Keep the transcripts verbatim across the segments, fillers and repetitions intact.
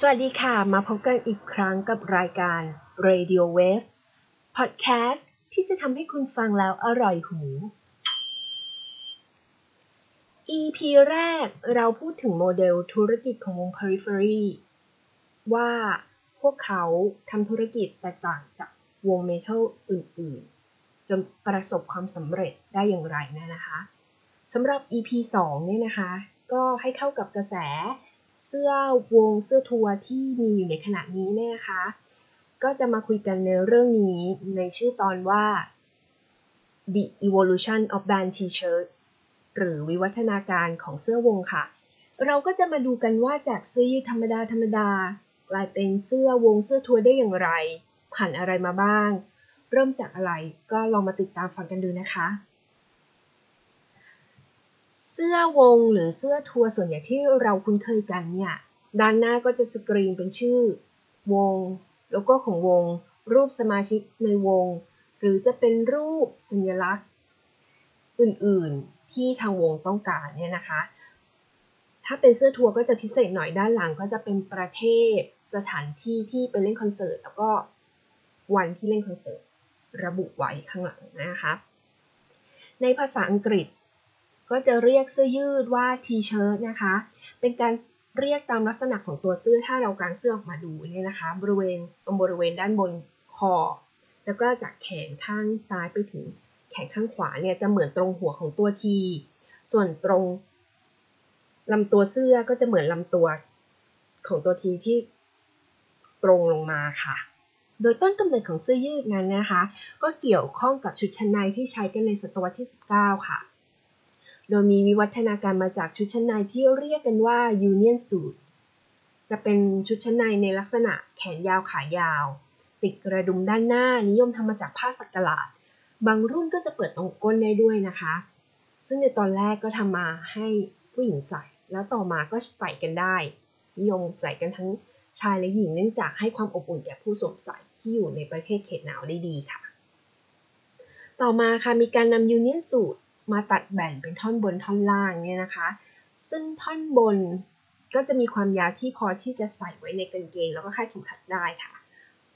สวัสดีค่ะมาพบกันอีกครั้งกับรายการ Radio Wave Podcast ที่จะทำให้คุณฟังแล้วอร่อยหู อี พี แรกเราพูดถึงโมเดลธุรกิจของวง Periphery ว่าพวกเขาทำธุรกิจแตกต่างจากวง Metal อื่นๆจนประสบความสำเร็จได้อย่างไรนะนะคะสำหรับ อี พี สองเนี่ยนะคะก็ให้เข้ากับกระแสเสื้อวงเสื้อทัวร์ที่มีอยู่ในขณะนี้เนี่ยนะคะก็จะมาคุยกันในเรื่องนี้ในชื่อตอนว่า The Evolution of Band T-shirts หรือวิวัฒนาการของเสื้อวงค่ะเราก็จะมาดูกันว่าจากเสื้อยืดธรรมดาธรรมดากลายเป็นเสื้อวงเสื้อทัวร์ได้อย่างไรผ่านอะไรมาบ้างเริ่มจากอะไรก็ลองมาติดตามฟังกันดูนะคะเสื้อวงหรือเสื้อทัวร์ส่วนใหญ่ที่เราคุ้นเคยกันเนี่ยด้านหน้าก็จะสกรีนเป็นชื่อวงโลโก้ของวงรูปสมาชิกในวงหรือจะเป็นรูปสัญลักษณ์อื่นๆที่ทางวงต้องการเนี่ยนะคะถ้าเป็นเสื้อทัวร์ก็จะพิเศษหน่อยด้านหลังก็จะเป็นประเทศสถานที่ที่ไปเล่นคอนเสิร์ตแล้วก็วันที่เล่นคอนเสิร์ตระบุไว้ข้างหลังนะคะในภาษาอังกฤษก็จะเรียกเสื้อยืดว่า T-shirt นะคะเป็นการเรียกตามลักษณะของตัวเสื้อถ้าเรากางเสื้อออกมาดูเนี่ยนะคะบริเวณตรงบริเวณด้านบนคอแล้วก็จากแขนข้างซ้ายไปถึงแขนข้างขวาเนี่ยจะเหมือนตรงหัวของตัว T ส่วนตรงลำตัวเสื้อก็จะเหมือนลำตัวของตัว T ที่ตรงลงมาค่ะโดยต้นกำเนิดของเสื้อยืดนั้นนะคะก็เกี่ยวข้องกับชุดชั้นในที่ใช้กันในศตวรรษที่สิบเก้าค่ะโดยมีวิวัฒนาการมาจากชุดชั้นในที่เรียกกันว่า Union Suit จะเป็นชุดชั้นในในลักษณะแขนยาวขายาวติดกระดุมด้านหน้านิยมทำมาจากผ้าสักหลาดบางรุ่นก็จะเปิดตรงก้นได้ด้วยนะคะซึ่งในตอนแรกก็ทำมาให้ผู้หญิงใส่แล้วต่อมาก็ใส่กันได้นิยมใส่กันทั้งชายและหญิงเนื่องจากให้ความอบอุ่นแก่ผู้สวมใส่ที่อยู่ในประเทศเขตหนาวได้ดีค่ะต่อมาค่ะมีการนำ Union Suitมาตัดแบ่งเป็นท่อนบนท่อนล่างเนี่ยนะคะซึ่งท่อนบนก็จะมีความยาวที่พอที่จะใส่ไว้ในกางเกงแล้วก็คาดเข็มขัดได้ค่ะ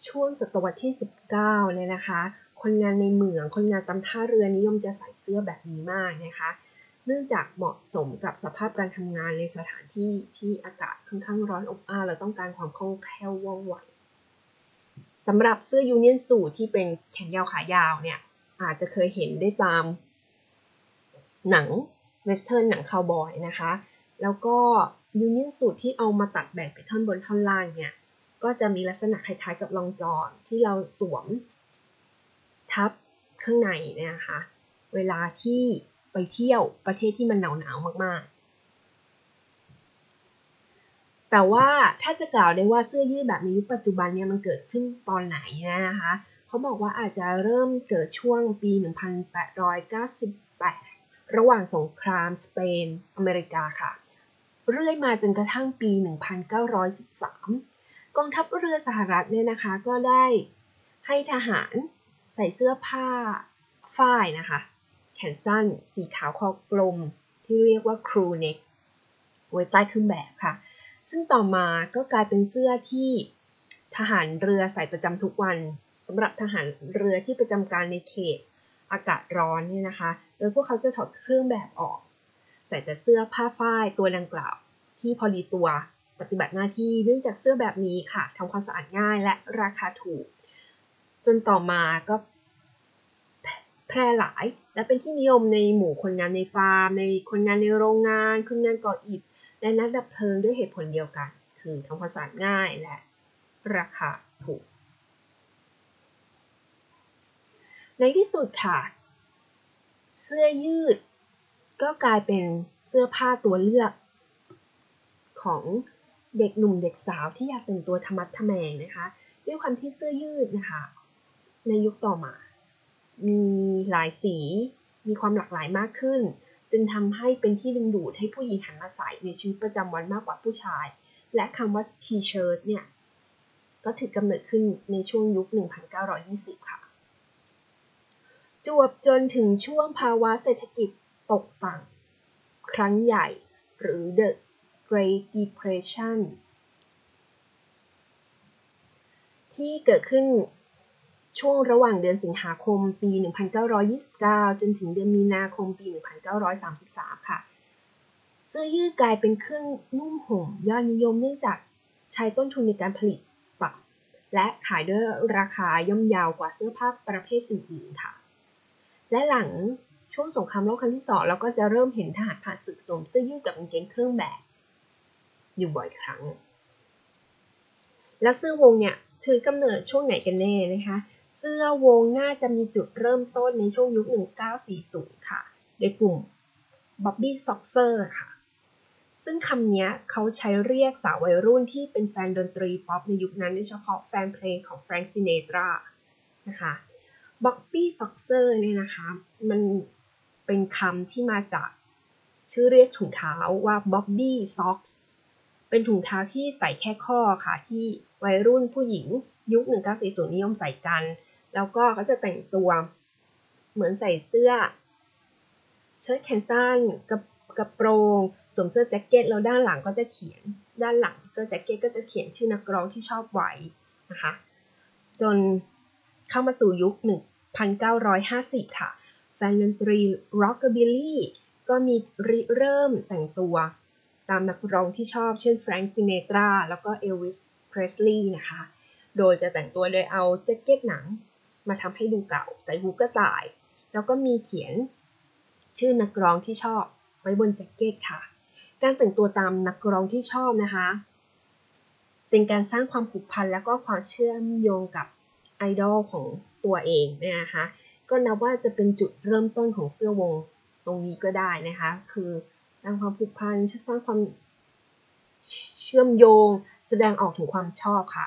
ช่วงศตวรรษที่สิบเก้าเนี่ยนะคะคนงานในเหมืองคนงานตามท่าเรือนิยมจะใส่เสื้อแบบนี้มากนะคะเนื่องจากเหมาะสมกับสภาพการทำงานในสถานที่ที่อากาศค่อนข้างร้อนอบอ้าวเราต้องการความคล่องแคล่วว่องไวสำหรับเสื้อยูเนียนสูทที่เป็นแขนยาวขายาวเนี่ยอาจจะเคยเห็นได้ตามหนังเวสเทิร์นหนังคาวบอยนะคะแล้วก็ยูเนียนสูทที่เอามาตัดแบ่งเป็นท่อนบนท่อนล่างเนี่ยก็จะมีลักษณะคล้ายๆกับลองจอนที่เราสวมทับข้างในเนี่ยนะคะเวลาที่ไปเที่ยวประเทศที่มันหนาวๆมากๆแต่ว่าถ้าจะกล่าวได้ว่าเสื้อยืดแบบในยุคปัจจุบันเนี่ยมันเกิดขึ้นตอนไหนนะคะเขาบอกว่าอาจจะเริ่มเกิดช่วงปีหนึ่งพันแปดร้อยเก้าสิบแปดระหว่างสงครามสเปนอเมริกาค่ะเรื่อยมาจนกระทั่งปีหนึ่งพันเก้าร้อยสิบสามกองทัพเรือสหรัฐเนี่ยนะคะก็ได้ให้ทหารใส่เสื้อผ้าฝ้ายนะคะแขนสั้นสีขาวคอกลมที่เรียกว่าครูเน็กไว้ใต้เครื่องแบบค่ะซึ่งต่อมาก็กลายเป็นเสื้อที่ทหารเรือใส่ประจำทุกวันสำหรับทหารเรือที่ประจำการในเขตอากาศร้อนเนี่ยนะคะโดยพวกเขาจะถอดเครื่องแบบออกใส่แต่เสื้อผ้าฝ้ายตัวดังกล่าวที่พอดีตัวปฏิบัติหน้าที่เนื่องจากเสื้อแบบนี้ค่ะทำความสะอาดง่ายและราคาถูกจนต่อมาก็แพร่หลายและเป็นที่นิยมในหมู่คนงานในฟาร์มในคนงานในโรงงานคนงานก่ออิฐและนักดับเพลิงด้วยเหตุผลเดียวกันคือทำความสะอาดง่ายและราคาถูกในที่สุดค่ะเสื้อยืดก็กลายเป็นเสื้อผ้าตัวเลือกของเด็กหนุ่มเด็กสาวที่อยากแต่งตัวธรรมะทะแมงนะคะด้วยความที่เสื้อยืดนะคะในยุคต่อมามีหลายสีมีความหลากหลายมากขึ้นจึงทำให้เป็นที่ดึงดูดให้ผู้หญิงหันมาใส่ในชีวิตประจำวันมากกว่าผู้ชายและคำว่า T-shirt เนี่ยก็ถือกำเนิดขึ้นในช่วงยุคหนึ่งพันเก้าร้อยยี่สิบค่ะจวบจนถึงช่วงภาวะเศรษฐกิจตกต่ำครั้งใหญ่หรือ The Great Depression ที่เกิดขึ้นช่วงระหว่างเดือนสิงหาคมปีหนึ่งพันเก้าร้อยยี่สิบเก้าจนถึงเดือนมีนาคมปีหนึ่งพันเก้าร้อยสามสิบสามค่ะเสื้อยืดกลายเป็นเครื่องนุ่มห่มยอดนิยมเนื่องจากใช้ต้นทุนในการผลิตต่ำและขายด้วยราคาย่อมเยาวกว่าเสื้อผ้าประเภทอื่นๆค่ะและหลังช่วงสงครามโลกครั้งที่สองเราก็จะเริ่มเห็นทหารผ่านศึกสวมเสื้อยืดกับกางเกงเครื่องแบบอยู่บ่อยครั้งและเสื้อวงเนี่ยถือกำเนิดช่วงไหนกันแน่นะคะเสื้อวงน่าจะมีจุดเริ่มต้นในช่วงยุคหนึ่งพันเก้าร้อยสี่สิบค่ะโดยกลุ่มบ๊อบบี้ซ็อกเซอร์ค่ะซึ่งคำนี้เขาใช้เรียกสาววัยรุ่นที่เป็นแฟนดนตรีป๊อปในยุคนั้นโดยเฉพาะแฟนเพลงของแฟรงค์ซินเนตรานะคะบ๊อบบี้ซ็อกเซอร์เนี่ยนะคะมันเป็นคำที่มาจากชื่อเรียกถุงเท้าว่าบ๊อบบี้ซ็อกส์เป็นถุงเท้าที่ใส่แค่ข้อค่ะที่วัยรุ่นผู้หญิงยุคหนึ่งพันเก้าร้อยสี่สิบนิยมใส่กันแล้วก็เขาจะแต่งตัวเหมือนใส่เสื้อเชิ้ตแขนสั้นกับกระโปรงสวมเสื้อแจ็คเก็ตแล้วด้านหลังก็จะเขียนด้านหลังเสื้อแจ็คเก็ตก็จะเขียนชื่อนักร้องที่ชอบไว้นะคะจนเข้ามาสู่ยุคหนึ่งพันเก้าร้อยห้าสิบค่ะแฟนดนตรีร็อกเกอร์บิลลี่ก็มีริเริ่มแต่งตัวตามนักร้องที่ชอบเช่นแฟรงค์ซินเนตราแล้วก็เอลวิสเพรสลีย์นะคะโดยจะแต่งตัวโดยเอาแจ็คเก็ตหนังมาทำให้ดูเก่าใส่หูกระต่ายแล้วก็มีเขียนชื่อนักร้องที่ชอบไว้บนแจ็คเก็ตค่ะการแต่งตัวตามนักร้องที่ชอบนะคะเป็นการสร้างความผูกพันและก็ความเชื่อมโยงกับไอดอลของตัวเองนะคะก็นับว่าจะเป็นจุดเริ่มต้นของเสื้อวงตรงนี้ก็ได้นะคะคือสร้างความผูกพันสร้างความเชื่อมโยงแสดงออกถึงความชอบค่ะ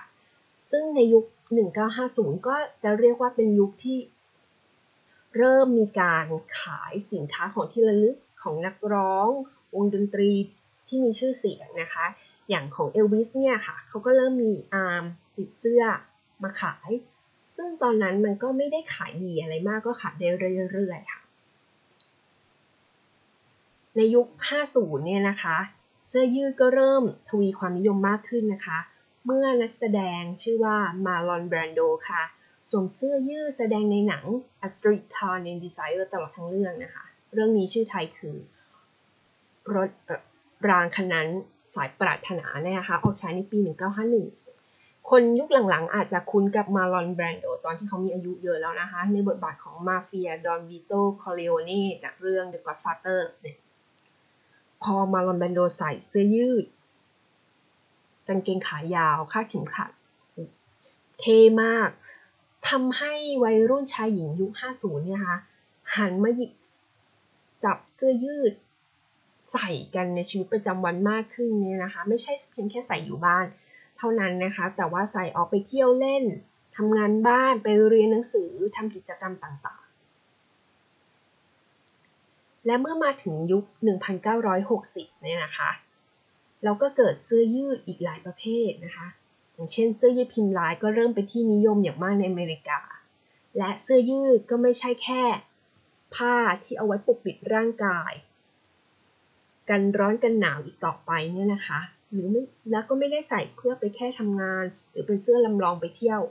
ซึ่งในยุคหนึ่งพันเก้าร้อยห้าสิบก็จะเรียกว่าเป็นยุคที่เริ่มมีการขายสินค้าของที่ระลึกของนักร้องวงดนตรีที่มีชื่อเสียงนะคะอย่างของเอลวิสเนี่ยค่ะเขาก็เริ่มมีอาร์มติดเสื้อมาขายซึ่งตอนนั้นมันก็ไม่ได้ขายดีอะไรมากก็ขายได้เรื่อยๆค่ะในยุคห้าสิบเนี่ยนะคะเสื้อยืดก็เริ่มทวีความนิยมมากขึ้นนะคะเมื่อนักแสดงชื่อว่ามาลอนแบรนโดค่ะสวมเสื้อยืดแสดงในหนัง A Streetcar Named Desire ตลอดทั้งเรื่องนะคะเรื่องนี้ชื่อไทยคือรถรางคันนั้นสายปรารถนานะคะออกฉายในปีหนึ่งพันเก้าร้อยห้าสิบเอ็ดคนยุคหลังๆอาจจะคุ้นกับมาลอนแบรนโดตอนที่เขามีอายุเยอะแล้วนะคะในบทบาทของมาเฟียดอนวิโต้คอร์เลโอเน่จากเรื่อง The Godfather เนี่ยพอมาลอนแบรนโดใส่เสื้อยืดกางเกงขายาวคาดเข็มขัดเท่มากทำให้วัยรุ่นชายหญิงยุคห้าสิบเนี่ยค่ะหันมาหยิบจับเสื้อยืดใส่กันในชีวิตประจำวันมากขึ้นเนี่ยนะคะไม่ใช่เพียงแค่ใส่อยู่บ้านเท่านั้นนะคะแต่ว่าใส่ออกไปเที่ยวเล่นทำงานบ้านไปเรียนหนังสือทำกิจกรรมต่างๆและเมื่อมาถึงยุคหนึ่งพันเก้าร้อยหกสิบเนี่ยนะคะเราก็เกิดเสื้อยืดอีกหลายประเภทนะคะอย่างเช่นเสื้อยืดพิมพ์ลายก็เริ่มเป็นที่นิยมอย่างมากในอเมริกาและเสื้อยืดก็ไม่ใช่แค่ผ้าที่เอาไว้ปกปิดร่างกายกันร้อนกันหนาวอีกต่อไปเนี่ยนะคะหรือไม่แล้วก็ไม่ได้ใส่เพื่อไปแค่ทำงานหรือเป็นเสื้อลำลองไปเที่ยว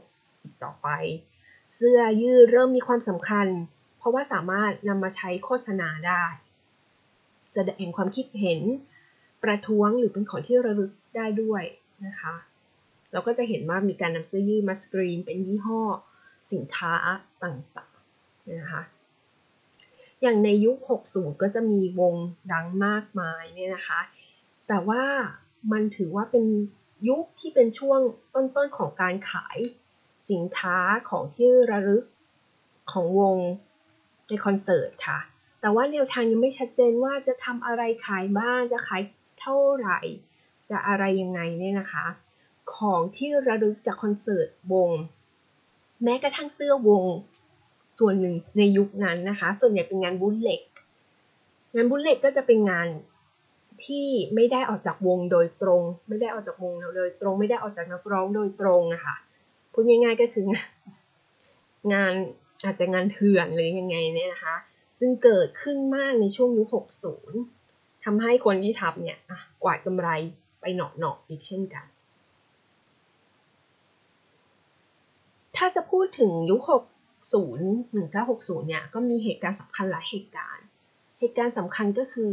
อีกต่อไปเสื้อยืดเริ่มมีความสำคัญเพราะว่าสามารถนำมาใช้โฆษณาได้แสดงความคิดเห็นประท้วงหรือเป็นของที่ระลึกได้ด้วยนะคะเราก็จะเห็นว่ามีการนำเสื้อยืดมาสกรีนเป็นยี่ห้อสินค้าต่างๆนะคะอย่างในยุคหกสิบก็จะมีวงดังมากมายเนี่ยนะคะแต่ว่ามันถือว่าเป็นยุคที่เป็นช่วงต้นๆของการขายสินค้าของที่ระลึกของวงในคอนเสิร์ตค่ะแต่ว่าแนวทางยังไม่ชัดเจนว่าจะทำอะไรขายบ้างจะขายเท่าไหร่จะอะไรยังไงเนี่ยนะคะของที่ระลึกจากคอนเสิร์ตวงแม้กระทั่งเสื้อวงส่วนหนึ่งในยุคนั้นนะคะส่วนใหญ่เป็นงานบูทเล็กงานบูทเล็กก็จะเป็นงานที่ไม่ได้ออกจากวงโดยตรงไม่ได้ออกจากวงโดยตรงไม่ได้ออกจากนักร้องโดยตรงนะคะพูดง่ายๆก็คืองานอาจจะงานเถื่อนหรือยังไงเนี่ยนะคะซึ่งเกิดขึ้นมากในช่วงยุคหกสิบทำให้คนที่ทำเนี่ยกวาดกำไรไปหนอๆอีกเช่นกัน ถ้าจะพูดถึงยุคหกสิบ หนึ่งเก้าหกศูนย์เนี่ยก็มีเหตุการณ์สำคัญหลายเหตุการณ์เหตุการณ์สำคัญก็คือ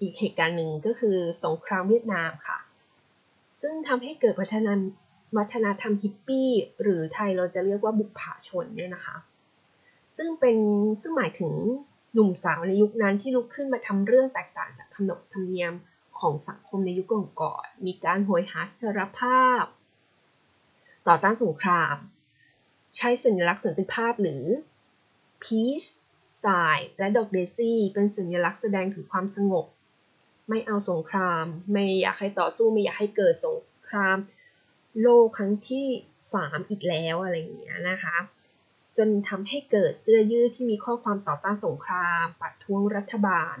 อีกเหตุการณ์หนึ่งก็คือสงครามเวียดนามค่ะซึ่งทำให้เกิดวัฒนธรรมฮิปปี้หรือไทยเราจะเรียกว่าบุปผาชนเนี่ยนะคะซึ่งเป็นซึ่งหมายถึงหนุ่มสาวในยุคนั้นที่ลุกขึ้นมาทำเรื่องแตกต่างจากขนบธรรมเนียมของสังคมในยุคก่อนๆมีการโหยหาเสรีภาพต่อต้านสงครามใช้สัญลักษณ์สันติภาพหรือ Peace Sign และดอกเดซี่เป็นสัญลักษณ์แสดงถึงความสงบไม่เอาสงครามไม่อยากให้ต่อสู้ไม่อยากให้เกิดสงครามโลกครั้งที่สามอีกแล้วอะไรอย่างเงี้ยนะคะจนทำให้เกิดเสื้อยืดที่มีข้อความต่อต้านสงครามปัดท้วงรัฐบาล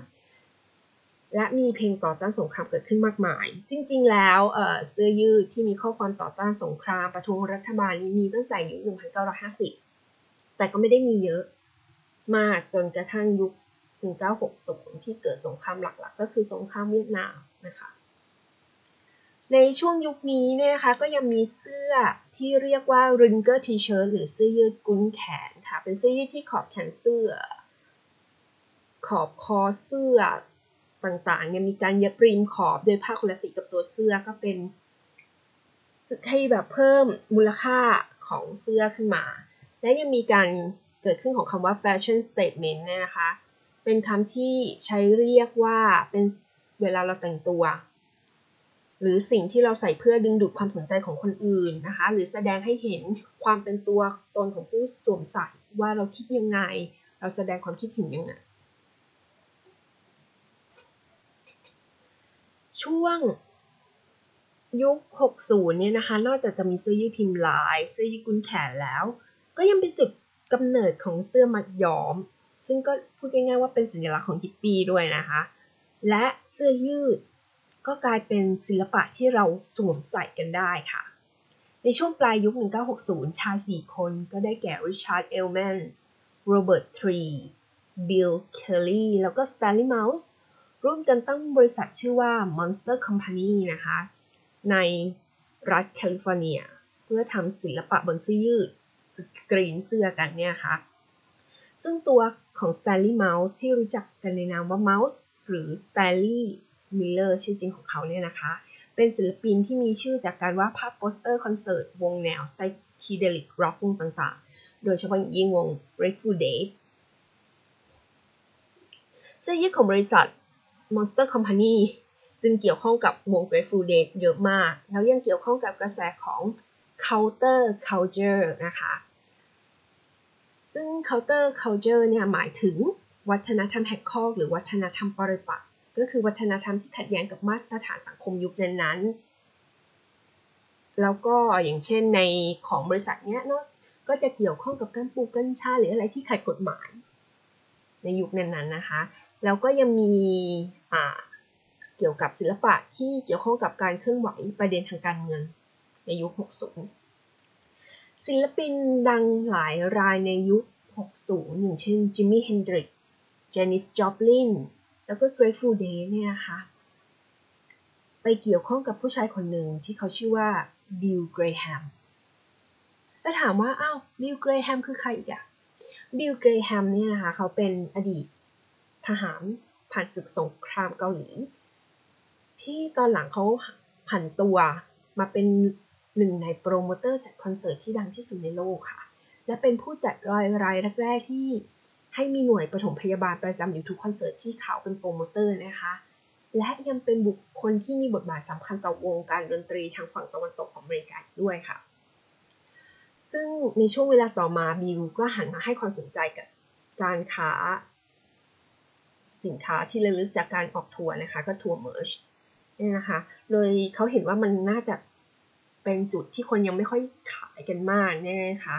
และมีเพลงต่อต้านสงครามเกิดขึ้นมากมายจริงๆแล้วเอ่อเสื้อยืดที่มีข้อความต่อต้านสงครามประท้วงรัฐบาลมีตั้งแต่ยุคหนึ่งเก้าห้าศูนย์แต่ก็ไม่ได้มีเยอะมากจนกระทั่งยุคหนึ่งเก้าหกศูนย์ที่เกิดสงครามหลักๆก็คือสงครามเวียดนามนะคะในช่วงยุคนี้เนี่ยนะคะก็ยังมีเสื้อที่เรียกว่า Ringer T-shirt หรือเสื้อยืดกุ้นแขนค่ะเป็นเสื้อยืดที่ขอบแขนเสื้อขอบคอเสื้อต่างๆเนี่ยมีการเย็บริมขอบโดยผ้าคนละสีกับตัวเสื้อก็เป็นให้แบบเพิ่มมูลค่าของเสื้อขึ้นมาและยังมีการเกิดขึ้นของคำว่า Fashion Statement เนี่ยนะคะเป็นคำที่ใช้เรียกว่าเป็นเวลาเราแต่งตัวหรือสิ่งที่เราใส่เพื่อดึงดูดความสนใจของคนอื่นนะคะหรือแสดงให้เห็นความเป็นตัวตนของผู้สวมใส่ว่าเราคิดยังไงเราแสดงความคิดเห็นยังไงช่วงยุคหกสิบเนี่ยนะคะนอกจากจะมีเสื้อยืดพิมพ์ลายเสื้อยืดกุนแขนแล้วก็ยังเป็นจุดกำเนิดของเสื้อมัดย้อมซึ่งก็พูดง่ายๆว่าเป็นสัญลักษณ์ของฮิปปี้ด้วยนะคะและเสื้อยืดก็กลายเป็นศิลปะที่เราสวมใส่กันได้ค่ะในช่วงปลายยุคหนึ่งเก้าหกศูนย์ชายสี่คนก็ได้แก่ริชาร์ดเอลแมนโรเบิร์ตทรีบิลเคลลี่แล้วก็สแตนลีย์เมาส์ร่วมกันตั้งบริษัทชื่อว่า Monster Company นะคะในรัฐแคลิฟอร์เนียเพื่อทำศิลปะบนเสื้อยืดสกรีนเสื้อกันเนี่ยค่ะซึ่งตัวของ Stanley Mouse ที่รู้จักกันในนามว่า Mouse หรือ Stanley Miller ชื่อจริงของเขาเนี่ยนะคะเป็นศิลปินที่มีชื่อจากการวาดภาพโปสเตอร์คอนเสิร์ตวงแนว Psychedelic Rock วงต่างๆโดยเฉพาะยิ่งวง Grateful Dead เสื้อยืดของบริษัทMonster Company จึงเกี่ยวข้องกับวง Grateful Dead เยอะมากแล้วยังเกี่ยวข้องกับกระแสของ Counter Culture นะคะซึ่ง Counter Culture เนี่ยหมายถึงวัฒนธรรมแหกข้อหรือวัฒนธรรมปริปักษ์ก็คือวัฒนธรรมที่ขัดแย้งกับมาตรฐานสังคมยุคนั้นๆแล้วก็อย่างเช่นในของบริษัทเนี้ยเนาะก็จะเกี่ยวข้องกับการปลูกกัญชาหรืออะไรที่ขัดกฎหมายในยุคนั้นๆนะคะแล้วก็ยังมีเกี่ยวกับศิลปะที่เกี่ยวข้องกับการเคลื่อนไหวประเด็นทางการเมืองในยุคหกสิบศิลปินดังหลายรายในยุคหกสิบอย่างเช่นจิมมี่เฮนดริกซ์จานิสจอปลินแล้วก็ Grateful Dead เนี่ยนะคะไปเกี่ยวข้องกับผู้ชายคนหนึ่งที่เขาชื่อว่าบิลเกรแฮมแล้วถามว่าอ้าวบิลเกรแฮมคือใครอีกอ่ะบิลเกรแฮมเนี่ยนะคะเขาเป็นอดีตทหารผ่านศึกสงครามเกาหลีที่ตอนหลังเขาผันตัวมาเป็นหนึ่งในโปรโมเตอร์จัดคอนเสิร์ตที่ดังที่สุดในโลกค่ะและเป็นผู้จัดรายรายแรกๆที่ให้มีหน่วยปฐมพยาบาลประจำอยู่ทุกคอนเสิร์ตที่เขาเป็นโปรโมเตอร์นะคะและยังเป็นบุคคลที่มีบทบาทสำคัญต่อวงการดนตรีทางฝั่งตะวันตกของอเมริกาด้วยค่ะซึ่งในช่วงเวลาต่อมาบิลก็หันมาให้ความสนใจกับการค้าสินค้าที่ระลึกจากการออกทัวร์นะคะก็ทัวร์เมิร์ชเนี่ยนะคะโดยเขาเห็นว่ามันน่าจะเป็นจุดที่คนยังไม่ค่อยขายกันมากเนี่ยนะคะ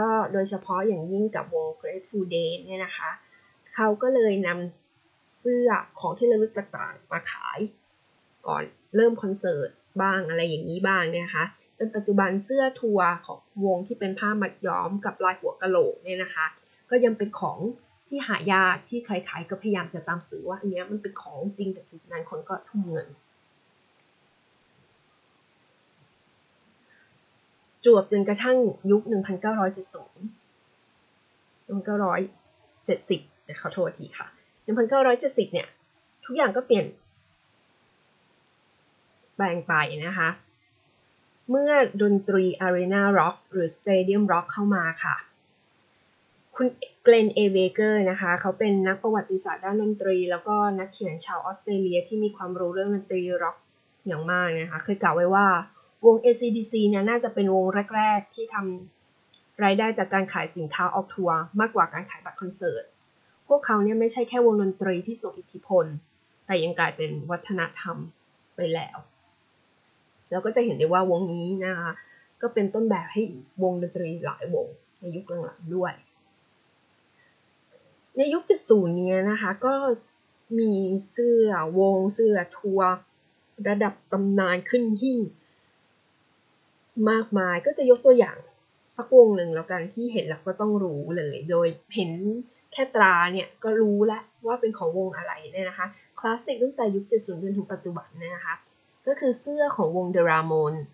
ก็โดยเฉพาะอย่างยิ่งกับวง Grateful Dead เนี่ยนะคะเขาก็เลยนำเสื้อของที่ระลึกต่างๆมาขายก่อนเริ่มคอนเสิร์ตบ้างอะไรอย่างนี้บ้างเนี่ยนะคะจนปัจจุบันเสื้อทัวร์ของวงที่เป็นผ้ามัดย้อมกับลายหัวกะโหลกเนี่ยนะคะก็ยังเป็นของที่หายากที่ใครขายก็พยายามจะตามสื่อว่าอันนี้มันเป็นของจริงจากจุดนั้นคนก็ทุ่มเงิน จวบจนกระทั่งยุคหนึ่งพันเก้าร้อยเจ็ดสิบจะขอโทษทีค่ะหนึ่งพันเก้าร้อยเจ็ดสิบเนี่ยทุกอย่างก็เปลี่ยนแปลงไปนะคะเมื่อดนตรีอารีนาร็อกหรือสเตเดียมร็อกเข้ามาค่ะคุณGlenn A. Bakerนะคะเขาเป็นนักประวัติศาสตร์ด้านดนตรีแล้วก็นักเขียนชาวออสเตรเลียที่มีความรู้เรื่องดนตรีร็อกอย่างมากนะคะเคยกล่าวไว้ว่าวง เอ ซี ดี ซี เนี่ยน่าจะเป็นวงแรกๆที่ทำรายได้จากการขายสินค้าออกทัวร์มากกว่าการขายบัตรคอนเสิร์ตพวกเขาเนี่ยไม่ใช่แค่วงดนตรีที่ทรงอิทธิพลแต่ยังกลายเป็นวัฒนธรรมไปแล้วเราก็จะเห็นได้ว่าวงนี้นะคะก็เป็นต้นแบบให้วงดนตรีหลายวงในยุคหลังๆด้วยในยุคเจ็ดสิบเนี่ยนะคะก็มีเสื้อวงเสื้อทัวร์ระดับตำนานขึ้นหิ้งมากมายก็จะยกตัวอย่างสักวงหนึ่งแล้วกันที่เห็นแล้วก็ต้องรู้เลยโดยเห็นแค่ตราเนี่ยก็รู้แล้วว่าเป็นของวงอะไรเนี่ยนะคะคลาสสิกตั้งแต่ยุคเจ็ดสิบจนถึงปัจจุบันนะคะก็คือเสื้อของวง The Ramones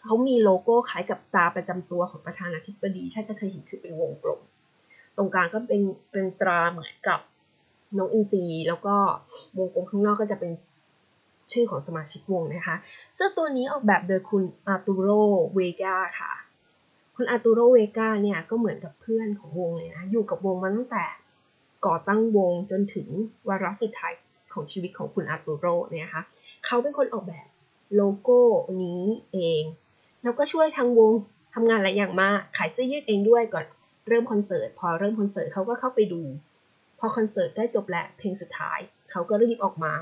เขามีโลโก้คล้ายกับตราประจำตัวของประธานาธิบดีถ้าจะเคยเห็นคือเป็นวงกลมตรงกลางก็เป็นเป็นตราเหมือนกับนกอินทรีแล้วก็วงกลมข้างนอกก็จะเป็นชื่อของสมาชิกวงนะคะเสื้อตัวนี้ออกแบบโดยคุณอาร์ตูโร เวกาค่ะคุณอาร์ตูโร เวกาเนี่ยก็เหมือนกับเพื่อนของวงเลยนะอยู่กับวงมาตั้งแต่ก่อตั้งวงจนถึงวาระสุดท้ายของชีวิตของคุณอาร์ตูโรเนี่ยนะคะเขาเป็นคนออกแบบโลโก้นี้เองแล้วก็ช่วยทางวงทำงานหลายอย่างมากขายเสื้อยืดเองด้วยก่อนเริ่มคอนเสิร์ตพอเริ่มคอนเสิร์ตเขาก็เข้าไปดูพอคอนเสิร์ตได้จบแล้วเพลงสุดท้ายเขาก็รีบออกมา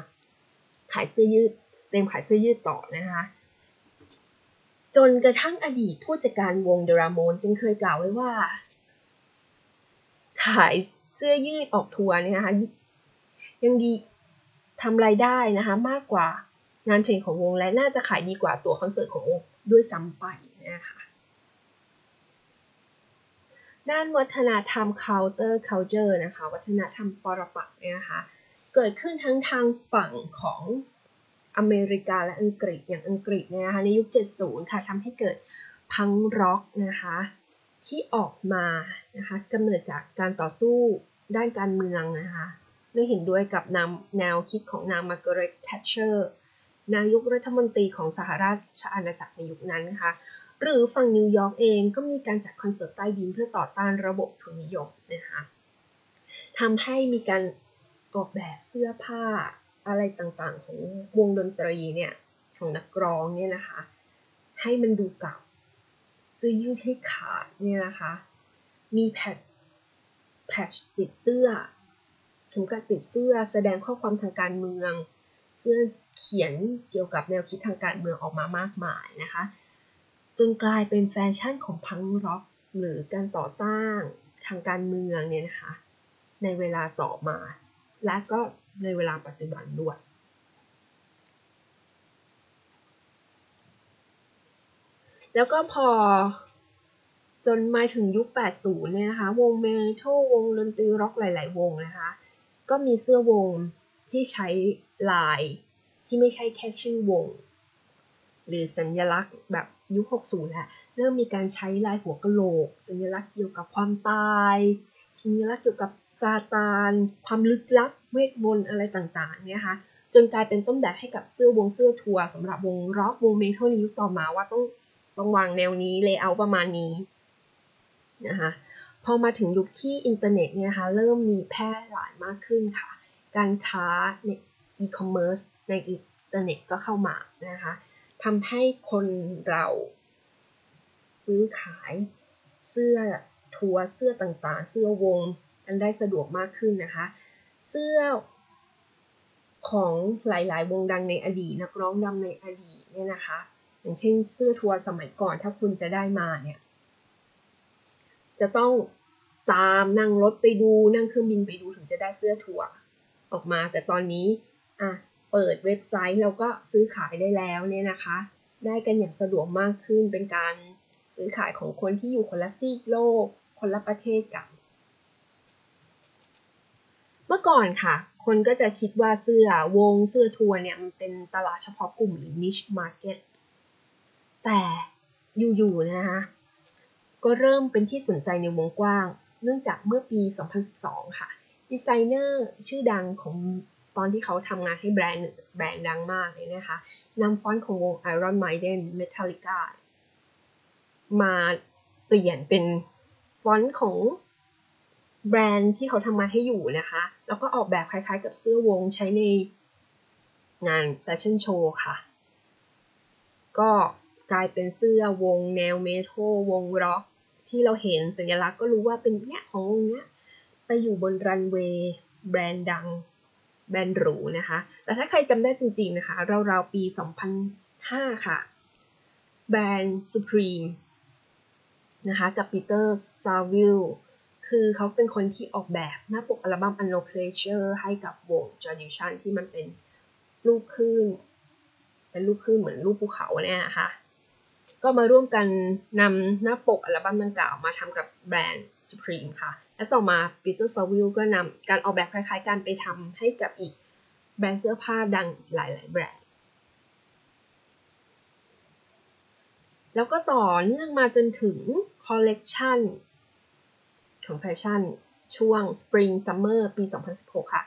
ขายเสื้อยืดเต็มขายเสื้อยืดต่อนะคะจนกระทั่งอดีตผู้จัดการวง The Ramones ซึ่งเคยกล่าวไว้ว่าขายเสื้อยืดออกทัวร์เนี่ยนะคะยังดีทำรายได้นะคะมากกว่างานเพลงของวงและน่าจะขายดีกว่าตั๋วคอนเสิร์ตของวงด้วยซ้ำไปนะคะด้านวัฒนธรรม Counter Culture นะคะวัฒนธรรมปรปักษ์เนี่ยนะคะเกิดขึ้นทั้งทางฝั่งของอเมริกาและอังกฤษอย่างอังกฤษเนี่ยนะคะในยุคเจ็ดสิบค่ะทำให้เกิดพังร็อกนะคะที่ออกมานะคะกำเนิดจากการต่อสู้ด้านการเมืองนะคะไม่เห็นด้วยกับแนวคิดของนางมาร์กาเร็ต แททเชอร์นายกรัฐมนตรีของสหราชอาณาจักรในยุคนั้นนะคะหรือฝั่งนิวยอร์กเองก็มีการจัดคอนเสิร์ตใต้ดินเพื่อต่อต้านระบบทุนนิยมนะคะทำให้มีการออกแบบเสื้อผ้าอะไรต่างๆของวงดนตรีเนี่ยของนักร้องเนี่ยนะคะให้มันดูเก่าเสื้อยืดให้ขาดเนี่ยนะคะมีแพทแพชติดเสื้อถุงกระติดเสื้อแสดงข้อความทางการเมืองเสื้อเขียนเกี่ยวกับแนวคิดทางการเมืองออกมามากมายนะคะจนกลายเป็นแฟชั่นของพังร็อกหรือการต่อต้านทางการเมืองเนี่ยนะคะในเวลาต่อมาและก็ในเวลาปัจจุบันด้วยแล้วก็พอจนมาถึงยุคแปดสิบเนี่ยนะคะวงเมทัลวงดนตรีร็อกหลายๆวงนะคะก็มีเสื้อวงที่ใช้ลายที่ไม่ใช่แค่ชื่อวงหรือสัญลักษณ์แบบยุคหกสิบแล้วเริ่มมีการใช้ลายหัวกะโหลกสัญลักษณ์เกี่ยวกับความตายสัญลักษณ์เกี่ยวกับซาตานความลึกลับเวทมนต์อะไรต่างๆเนี่ยค่ะจนกลายเป็นต้นแบบให้กับเสื้อวงเสื้อทัวร์สำหรับวงร็อกวงเมทัลในยุคต่อมาว่าต้องต้องวางแนวนี้เลเยอร์ประมาณนี้นะคะพอมาถึงยุคที่อินเทอร์เน็ตเนี่ยค่ะเริ่มมีแพร่หลายมากขึ้นค่ะการค้าในอีคอมเมิร์ซในอินเทอร์เน็ตก็เข้ามานะคะทำให้คนเราซื้อขายเสื้อทัวร์เสื้อต่างๆเสื้อวงกันได้สะดวกมากขึ้นนะคะเสื้อของหลายๆวงดังในอดีตนักร้องดังในอดีตเนี่ยนะคะอย่างเช่นเสื้อทัวร์สมัยก่อนถ้าคุณจะได้มาเนี่ยจะต้องตามนั่งรถไปดูนั่งเครื่องบินไปดูถึงจะได้เสื้อทัวร์ออกมาแต่ตอนนี้อ่ะเปิดเว็บไซต์แล้วก็ซื้อขายได้แล้วเนี่ยนะคะได้กันอย่างสะดวกมากขึ้นเป็นการซื้อขายของคนที่อยู่คนละซีกโลกคนละประเทศกันเมื่อก่อนค่ะคนก็จะคิดว่าเสื้อวงเสื้อทัวร์เนี่ยมันเป็นตลาดเฉพาะกลุ่มหรือ niche market แต่ อยู่ๆนะคะก็เริ่มเป็นที่สนใจในวงกว้างเนื่องจากเมื่อปีสองพันสิบสองค่ะดีไซเนอร์ชื่อดังของตอนที่เขาทำงานให้แบรนด์แบรนด์ดังมากเลยนะคะนำฟอนต์ของวง Iron Maiden Metallica มาเปลี่ยนเป็นฟอนต์ของแบรนด์ที่เขาทำมาให้อยู่นะคะแล้วก็ออกแบบคล้ายๆกับเสื้อวงใช้ในงานแฟชั่นโชว์ค่ะก็กลายเป็นเสื้อวงแนวเมทัลวงร็อกที่เราเห็นสัญลักษณ์ก็รู้ว่าเป็นเนี่ยของวงเนี้ยไปอยู่บนรันเวย์แบรนด์ดังแบรนด์หรูนะคะแต่ถ้าใครจำได้จริงๆนะคะราวๆปีสองพันห้าค่ะแบรนด์ Supreme นะคะกับ Peter Saville คือเขาเป็นคนที่ออกแบบหน้าปกอัลบั้ม Unknown Pleasures ให้กับวง Joy Division ที่มันเป็นรูปคลื่นเป็นรูปคลื่นเหมือนรูปภูเขาเนี่ยนะคะก็มาร่วมกันนำหน้าปกอัลบั้มดังกล่าวมาทำกับแบรนด์ Supreme ค่ะและต่อมา Peter Saville ก็นำการออกแบบคล้ายๆกันไปทำให้กับอีกแบรนด์เสื้อผ้าดังหลายๆแบรนด์แล้วก็ต่อเนื่องมาจนถึงคอลเลกชันของแฟชั่นช่วง Spring Summer ปีสองพันสิบหกค่ะ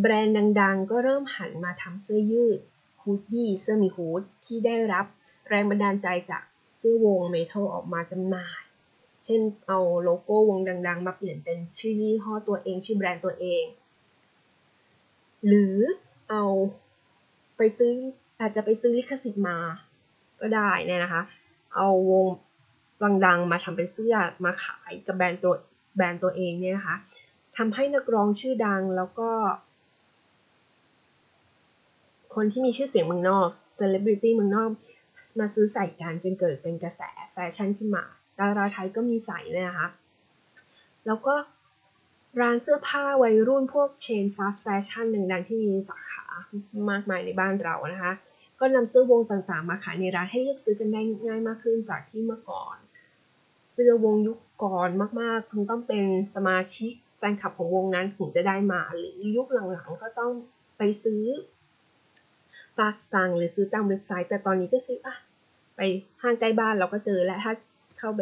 แบรนด์ดังๆก็เริ่มหันมาทำเสื้อยืดฮูดดี้เสื้อมีฮูดที่ได้รับแรงบันดาลใจจากเสื้อวงเมทัลออกมาจำหน่ายเช่นเอาโลโก้วงดังๆมาเปลี่ยนเป็นชื่อยี่ห้อตัวเองชื่อแบรนด์ตัวเองหรือเอาไปซื้ออาจจะไปซื้อลิขสิทธิ์มาก็ได้นะคะเอาวงดังๆมาทำเป็นเสื้อมาขายกับแบรนด์ตัวแบรนด์ตัวเองเนี่ยนะคะทำให้นักร้องชื่อดังแล้วก็คนที่มีชื่อเสียงเมืองนอกเซเลบริตี้เมืองนอกมาซื้อใส่กันจนเกิดเป็นกระแสแฟชั่นขึ้นมาดาราไทยก็มีใส่นะคะแล้วก็ร้านเสื้อผ้าวัยรุ่นพวกเชนฟาสต์แฟชั่นดังๆที่มีสาขามากมายในบ้านเรานะคะก็นำเสื้อวงต่างๆมาขายในร้านให้เลือกซื้อกันได้ง่ายมากขึ้นจากที่เมื่อก่อนเสื้อวงยุคก่อนมากๆคุณต้องเป็นสมาชิกแฟนคลับของวงนั้นถึงจะได้มาหรือยุคหลังๆก็ต้องไปซื้อฝากสั่งหรือซื้อตามเว็บไซต์แต่ตอนนี้ก็คืออ่ะไปห้างใกล้บ้านเราก็เจอและถ้าเข้าไป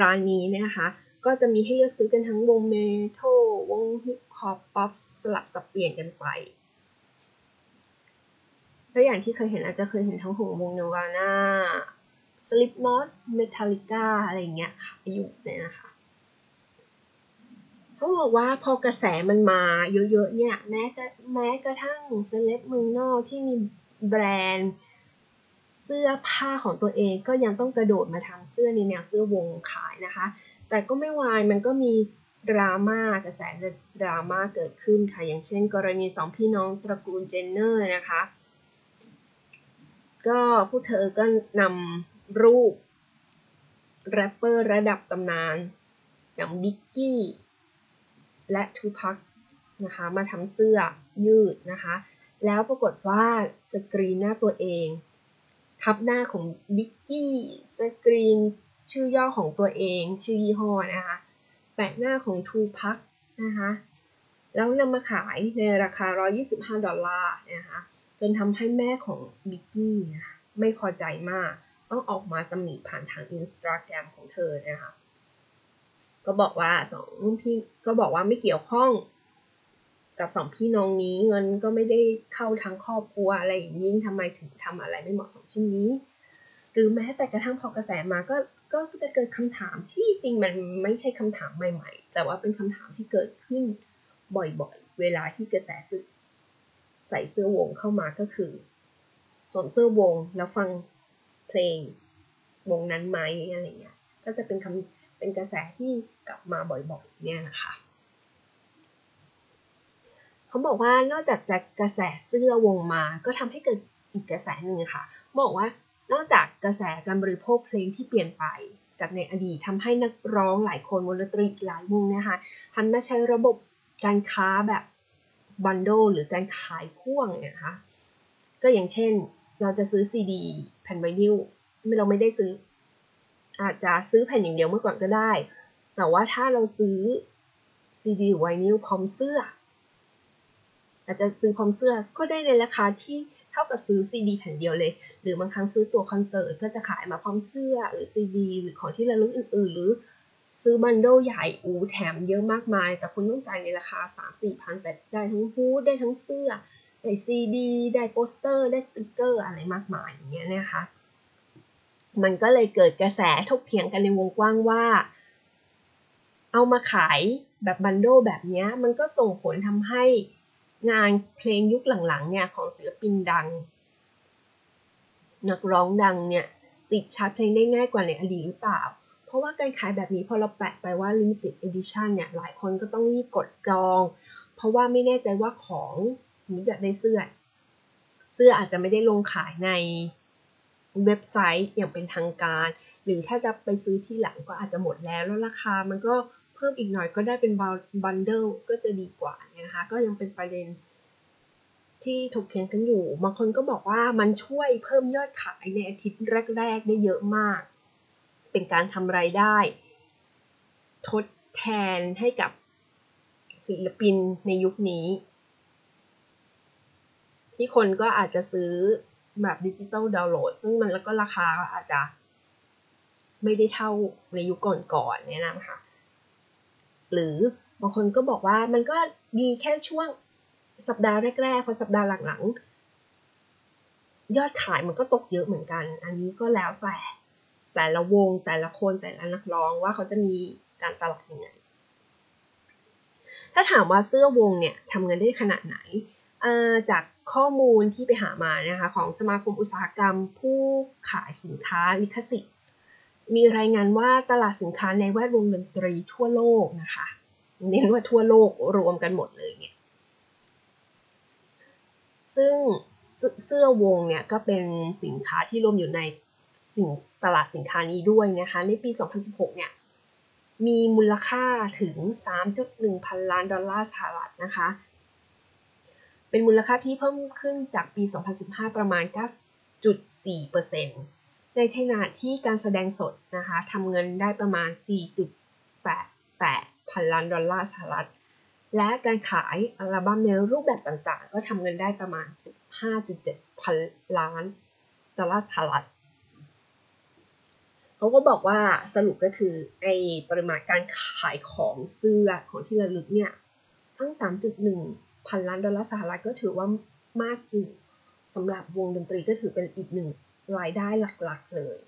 ร้านนี้นะคะก็จะมีให้เลือกซื้อกันทั้งวงเมทัลวงฮิปฮอปป๊อปสลับสับเปลี่ยนกันไปแล้วอย่างที่เคยเห็นอาจจะเคยเห็นทั้งของวง Nirvana Slipknot Metallica อะไรอย่างเงี้ยค่ะอยู่เนี่ยนะคะเขาบอกว่าพอกระแสมันมาเยอะๆเนี่ยแม้จะแม้กระทั่งเซเลบเมืองนอกที่มีแบรนด์เสื้อผ้าของตัวเองก็ยังต้องกระโดดมาทำเสื้อในแนวเสื้อวงขายนะคะแต่ก็ไม่วายมันก็มีดราม่ากระแสดราม่าเกิดขึ้นค่ะอย่างเช่นกรณีสองพี่น้องตระกูลเจนเนอร์นะคะก็พวกเธอก็นำรูปแรปเปอร์ระดับตำนานอย่างบิ๊กกี้และทูพักนะคะมาทำเสื้อยืดนะคะแล้วปรากฏว่าสกรีนหน้าตัวเองทับหน้าของบิ๊กกี้สกรีนชื่อย่อของตัวเองชื่อยี่ห้อนะคะแปะหน้าของทูพักนะคะแล้วนำมาขายในราคาหนึ่งร้อยยี่สิบห้าดอลลาร์นะคะจนทำให้แม่ของบิ๊กกี้ไม่พอใจมากต้องออกมาตำหนิผ่านทาง Instagram ของเธอนะคะก็บอกว่าสองพี่ก็บอกว่าไม่เกี่ยวข้องกับสองพี่น้องนี้เงินก็ไม่ได้เข้าทั้งครอบครัวอะไรอย่างนี้ทำไมถึงทำอะไรไม่เหมาะสมเช่นนี้หรือแม้แต่กระทั่งพอกระแสมาก็ก็จะเกิดคำถามที่จริงมันไม่ใช่คำถามใหม่ๆแต่ว่าเป็นคำถามที่เกิดขึ้นบ่อยๆเวลาที่กระแสใส่เสื้อวงเข้ามาก็คือสวมเสื้อวงแล้วฟังเพลงวงนั้นไหมอะไรเงี้ยก็จะเป็นคำเป็นกระแสที่กลับมาบ่อยๆเนี่ยนะคะเขาบอกว่านอกจากจากกระแสเสื้อวงมาก็ทำให้เกิดอีกกระแสหนึ่งค่ะบอกว่านอกจากกระแสการบริโภคเพลงที่เปลี่ยนไปจากในอดีตทำให้นักร้องหลายคนวงดนตรีหลายวงนะคะหันมาใช้ระบบการค้าแบบบันโดลหรือการขายพ่วงเนี่ยนะคะก็อย่างเช่นเราจะซื้อซีดีแผ่นไวนิลเราไม่ได้ซื้ออาจจะซื้อแผ่นอย่างเดียวเมื่อก่อนก็ได้แต่ว่าถ้าเราซื้อ ซี ดี หรือไวนิลพร้อมเสื้ออาจจะซื้อพร้อมเสื้อก็ได้ในราคาที่ เท่ากับซื้อซีดีแผ่นเดียวเลยหรือบางครั้งซื้อตั๋วคอนเสิร์ตเพื่อจะขายมาพร้อมเสื้อหรือซีดีหรือของที่ระลึกอื่นๆหรือซื้อบันโดใหญ่อูแถมเยอะมากมายแต่คุณต้องจ่ายในราคา สามถึงสี่พัน แต่ได้ทั้งฮู้ดได้ทั้งเสื้อได้ซีดีได้โปสเตอร์ได้สติ๊กเกอร์อะไรมากมายอย่างเงี้ยนะคะมันก็เลยเกิดกระแสถกเถียงกันในวงกว้างว่าเอามาขายแบบบันโดแบบนี้มันก็ส่งผลทำให้งานเพลงยุคหลังๆเนี่ยของศิลปินดังนักร้องดังเนี่ยติดชาร์ตเพลงได้ง่ายกว่าในอดีตหรือเปล่าเพราะว่าการขายแบบนี้พอเราแปะไปว่า limited edition เนี่ยหลายคนก็ต้องรีบกดจองเพราะว่าไม่แน่ใจว่าของสมมติอยากได้เสื้อเสื้ออาจจะไม่ได้ลงขายในเว็บไซต์อย่างเป็นทางการหรือถ้าจะไปซื้อที่หลังก็อาจจะหมดแล้วแล้วราคามันก็เพิ่มอีกหน่อยก็ได้เป็นบันเดิลก็จะดีกว่านะคะก็ยังเป็นประเด็นที่ถกเถียงกันอยู่บางคนก็บอกว่ามันช่วยเพิ่มยอดขายในอาทิตย์แรกๆได้เยอะมากเป็นการทำรายได้ทดแทนให้กับศิลปินในยุคนี้ที่คนก็อาจจะซื้อแบบดิจิตอลดาวน์โหลดซึ่งมันแล้วก็ราคาอาจจะไม่ได้เท่าในยุคก่อนๆเนี่ยนะคะหรือบางคนก็บอกว่ามันก็ดีแค่ช่วงสัปดาห์แรกๆพอสัปดาห์หลังๆยอดขายมันก็ตกเยอะเหมือนกันอันนี้ก็แล้วแต่แต่ละวงแต่ละคนแต่ละนักร้องว่าเขาจะมีการตลาดยังไงถ้าถามว่าเสื้อวงเนี่ยทำเงินได้ขนาดไหนจากข้อมูลที่ไปหามานะคะของสมาคมอุตสาหกรรมผู้ขายสินค้าลิขสิทธิ์มีรายงานว่าตลาดสินค้าในแวดวงดนตรีทั่วโลกนะคะเน้นว่าทั่วโลกรวมกันหมดเลยเนี่ยซึ่งเสื้อวงเนี่ยก็เป็นสินค้าที่รวมอยู่ในสิ่งตลาดสินค้านี้ด้วยนะคะในปีสองพันสิบหกเนี่ยมีมูลค่าถึง สามจุดหนึ่งพันล้านดอลลาร์สหรัฐนะคะเป็นมูลค่าที่เพิ่มขึ้นจากปีสองพันสิบห้าประมาณ เก้าจุดสี่เปอร์เซ็นต์ ในขณะที่การแสดงสดนะคะทำเงินได้ประมาณ สี่จุดแปดแปดพันล้านดอลลาร์สหรัฐและการขายอัลบั้มในรูปแบบต่างๆก็ทำเงินได้ประมาณ สิบห้าจุดเจ็ดพันล้านดอลลาร์สหรัฐเขาก็บอกว่าสรุปก็คือไอ้ปริมาณการขายของเสื้อของที่ระลึกเนี่ยทั้ง สามจุดหนึ่งพันล้านดอลลาร์สหรัฐก็ถือว่ามากอยู่สำหรับวงดนตรีก็ถือเป็นอีกหนึ่งรายได้หลักๆเลย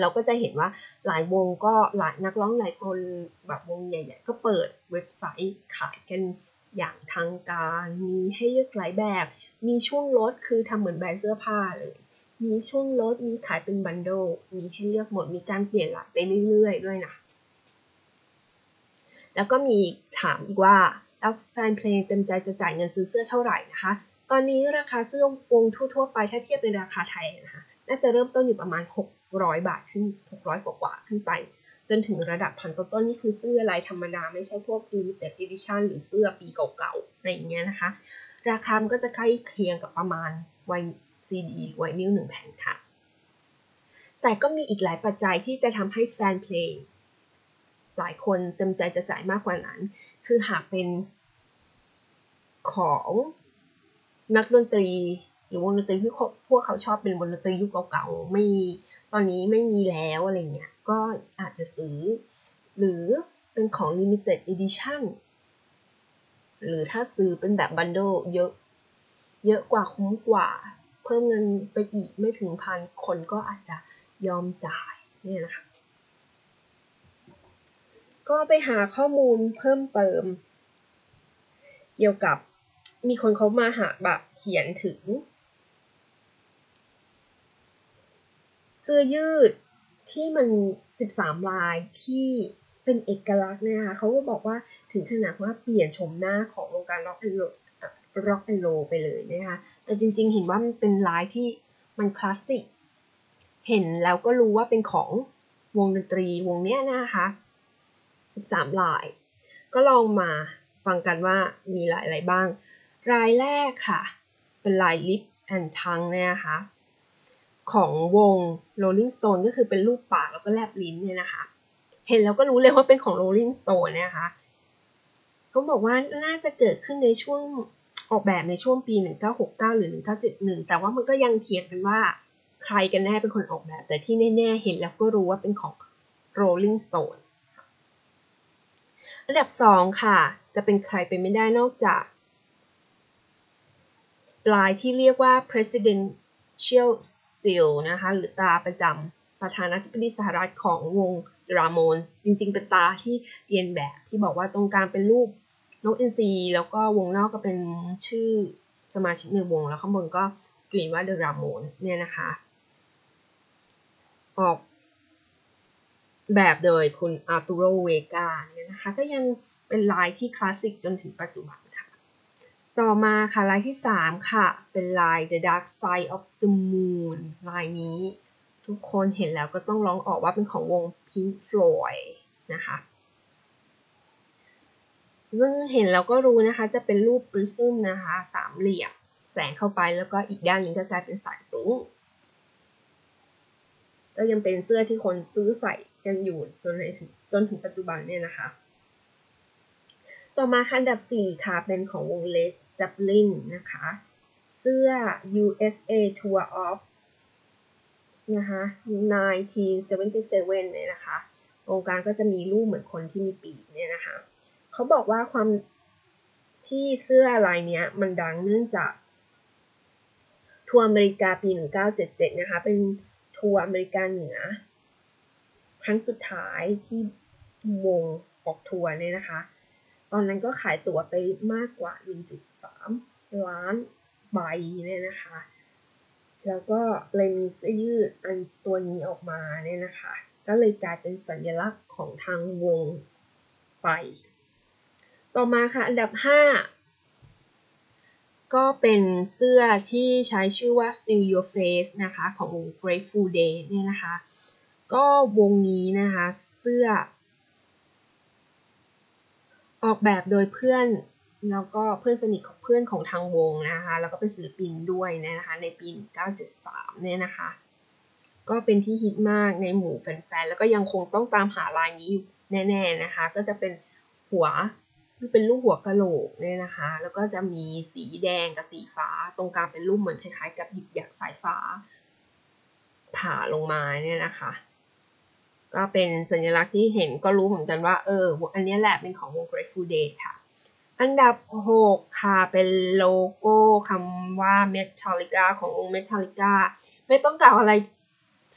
เราก็จะเห็นว่าหลายวงก็หลายนักร้องหลายคนแบบวงใหญ่ๆก็เปิดเว็บไซต์ขายกันอย่างทางการมีให้เลือกหลายแบบมีช่วงลดคือทำเหมือนแบรนด์เสื้อผ้าเลยมีช่วงลดมีขายเป็นบันโดมีให้เลือกหมดมีการเปลี่ยนหลายไปเรื่อยๆด้วยนะแล้วก็มีถามอีกว่าแล้วแฟนเพลงเต็มใจจะจ่ายเงินซื้อเสื้อเท่าไหร่นะคะตอนนี้ราคาเสื้อวงทั่วๆไปถ้าเทียบเป็นราคาไทยนะคะน่าจะเริ่มต้นอยู่ประมาณหกร้อยบาทขึ้นหกร้อยกว่าๆขึ้นไปจนถึงระดับพันต้นๆนี่คือเสื้อลายธรรมดาไม่ใช่พวก limited edition หรือเสื้อปีเก่าๆอะไรอย่างเงี้ยนะคะราคามันก็จะใกล้เคียงกับประมาณวัยซีดีไวนิลหนึ่งแผ่นค่ะแต่ก็มีอีกหลายปัจจัยที่จะทำให้แฟนเพลงหลายคนเต็มใจจะจ่ายมากกว่านั้นคือหากเป็นของนักดนตรีหรือวงดนตรีที่พวกเขาชอบเป็นวงดนตรียุคเก่าๆไม่ตอนนี้ไม่มีแล้วอะไรเงี้ยก็อาจจะซื้อหรือเป็นของ limited edition หรือถ้าซื้อเป็นแบบบันโดเยอะเยอะกว่าคุ้มกว่าเพิ่มเงินไปอีกไม่ถึงพันคนก็อาจจะยอมจ่ายเนี่ยนะคะก็ไปหาข้อมูลเพิ่มเติมเกี่ยวกับมีคนเขามาหาแบบเขียนถึงเสื้อยืดที่มันสิบสามลายที่เป็นเอกลักษณ์นะคะเขาก็บอกว่าถึงขนาดว่าเปลี่ยนชมหน้าของวงการร็อกแอนด์โรลร็อกแอนด์โรลไปเลยนะคะแต่จริงๆเห็นว่ามันเป็นลายที่มันคลาสสิกเห็นแล้วก็รู้ว่าเป็นของวงดนตรีวงเนี้ยนะคะสิบสามลายก็ลองมาฟังกันว่ามีลายอะไรบ้างลายแรกค่ะเป็นลาย Lips and Tongue เนี่ยนะคะของวง Rolling Stone ก็คือเป็นรูปปากแล้วก็แลบลิ้นเนี่ยนะคะเห็นแล้วก็รู้เลยว่าเป็นของ Rolling Stone นะคะเขาบอกว่าน่าจะเกิดขึ้นในช่วง ออกแบบในช่วงปีหนึ่งเก้าหกเก้าหรือหนึ่งเก้าเจ็ดหนึ่งแต่ว่ามันก็ยังเถียงกันว่าใครกันแน่เป็นคนออกแบบแต่ที่แน่ๆเห็นแล้วก็รู้ว่าเป็นของ Rolling Stones อันดับสองค่ะจะเป็นใครไปไม่ได้นอกจากลายที่เรียกว่า Presidential Seal นะคะหรือตาประจำประธานาธิบดีสหรัฐของวง The Ramones จริงๆเป็นตาที่เรียนแบบที่บอกว่าตรงกลางเป็นรูปนกอินทรีแล้วก็วงนอกก็เป็นชื่อสมาชิกในวงแล้วข้างบนก็สกรีนว่า The Ramones เนี่ยนะคะออกแบบโดยคุณอาร์ตูโรเวกาเนี่ยนะคะก็ยังเป็นลายที่คลาสสิกจนถึงปัจจุบันค่ะต่อมาค่ะลายที่สามค่ะเป็นลาย The Dark Side of the Moon ลายนี้ทุกคนเห็นแล้วก็ต้องร้องออกว่าเป็นของวง Pink Floyd นะคะซึ่งเห็นแล้วก็รู้นะคะจะเป็นรูปปริซึมนะคะสามเหลี่ยมแสงเข้าไปแล้วก็อีกด้านหนึ่งก็กลายเป็นสายรุ้งก็ยังเป็นเสื้อที่คนซื้อใส่กันอยู่จนถึงจนถึงปัจจุบันเนี่ยนะคะต่อมาค่ะอันดับสี่ค่ะเป็นของวง Led Zeppelin นะคะเสื้อ ยู เอส เอ Tour of นะคะหนึ่งพันเก้าร้อยเจ็ดสิบเจ็ดเนี่ยนะคะตรงกลางก็จะมีรูปเหมือนคนที่มีปีกเนี่ยนะคะเขาบอกว่าความที่เสื้อลายนี้มันดังเนื่องจากทัวร์อเมริกาปีหนึ่งเก้าเจ็ดเจ็ดนะคะเป็นทัวร์อเมริกาเหนือครั้งสุดท้ายที่วงออกทัวร์เนี่ยนะคะตอนนั้นก็ขายตั๋วไปมากกว่า หนึ่งจุดสาม ล้านใบเนี่ยนะคะแล้วก็เลยมีเสื้อยืดอันตัวนี้ออกมาเนี่ยนะคะก็เลยกลายเป็นสัญลักษณ์ของทางวงไปต่อมาค่ะอันดับห้าก็เป็นเสื้อที่ใช้ชื่อว่า Steal Your Face นะคะของวง Grateful Dead เนี่ยนะคะก็วงนี้นะคะเสื้อออกแบบโดยเพื่อนแล้วก็เพื่อนสนิทของเพื่อนของทางวงนะคะแล้วก็เป็นศิลปินด้วยนะคะในปีหนึ่งเก้าเจ็ดสามเนี่ยนะคะก็เป็นที่ฮิตมากในหมู่แฟนๆแล้วก็ยังคงต้องตามหาลายนี้อยู่แน่ๆนะคะก็จะเป็นหัวเป็นรูปหัวกะโหลกเนี่ยนะคะแล้วก็จะมีสีแดงกับสีฟ้าตรงกลางเป็นรูปเหมือนคล้ายๆกับหยิบหยักสายฟ้าผ่าลงมาเนี่ยนะคะก็เป็นสัญลักษณ์ที่เห็นก็รู้เหมือนกันว่าเอออันนี้แหละเป็นของวง Grateful Dead ค่ะอันดับหกค่ะเป็นโลโก้คำว่า Metallica ของวง Metallica ไม่ต้องกล่าวอะไร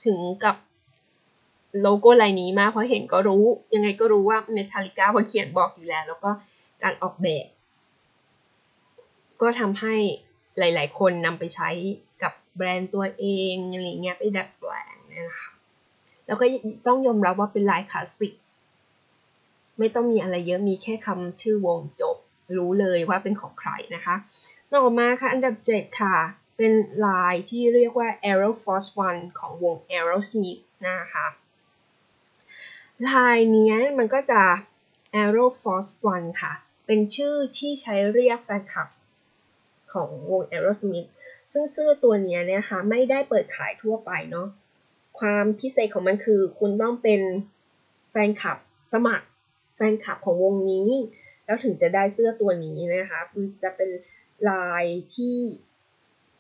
ถึงกับโลโก้ลายนี้มากเพราะเห็นก็รู้ยังไงก็รู้ว่า Metallica พอเขียนบอกอยู่แล้วแล้วก็การออกแบบก็ทำให้หลายๆคนนำไปใช้กับแบรนด์ตัวเองอะไรเงี้ยไปดัดแปลงเนี่ยนะคะแล้วก็ต้องยอมรับว่าเป็นลายคลาสสิกไม่ต้องมีอะไรเยอะมีแค่คำชื่อวงจบรู้เลยว่าเป็นของใครนะคะต่อมาค่ะอันดับเจ็ดค่ะเป็นลายที่เรียกว่า Aeroforce วัน ของวง Aerosmith นะคะลายนี้มันก็จะ Aeroforce วัน ค่ะเป็นชื่อที่ใช้เรียกแฟนคลับของวง Aerosmith ซึ่งเสื้อตัวนี้เนี่ยค่ะไม่ได้เปิดขายทั่วไปเนาะความพิเศษของมันคือคุณต้องเป็นแฟนคลับสมัครแฟนคลับของวงนี้แล้วถึงจะได้เสื้อตัวนี้นะคะจะเป็นลายที่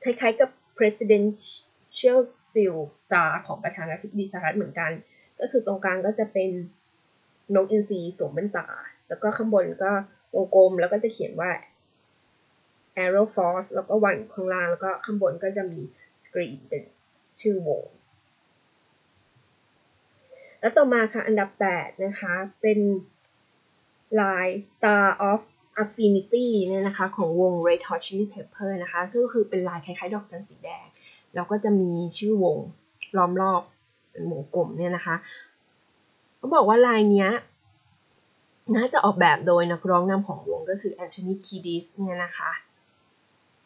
คล้ายๆกับ Presidential Seal ตาของประธานาธิบดีสหรัฐเหมือนกันก็คือตรงกลางก็จะเป็นนกอินทรีสวมแว่นตาแล้วก็ข้างบนก็วงกลมแล้วก็จะเขียนว่า Aeroforce แล้วก็วันข้างล่างแล้วก็ข้างบนก็จะมีสกรีนเป็นชื่อวงแล้วต่อมาค่ะอันดับแปดนะคะเป็นลาย Star of Affinity เนี่ยนะคะของวง Red Hot Chili Peppers นะคะก็คือเป็นลายคล้ายๆดอกจันสีแดงแล้วก็จะมีชื่อวงล้อมรอบเป็นวงกลมเนี่ยนะคะเขาบอกว่าลายเนี้ยน่าจะออกแบบโดยนักร้องนำของวงก็คือ Anthony Kiedis เนี่ยนะคะ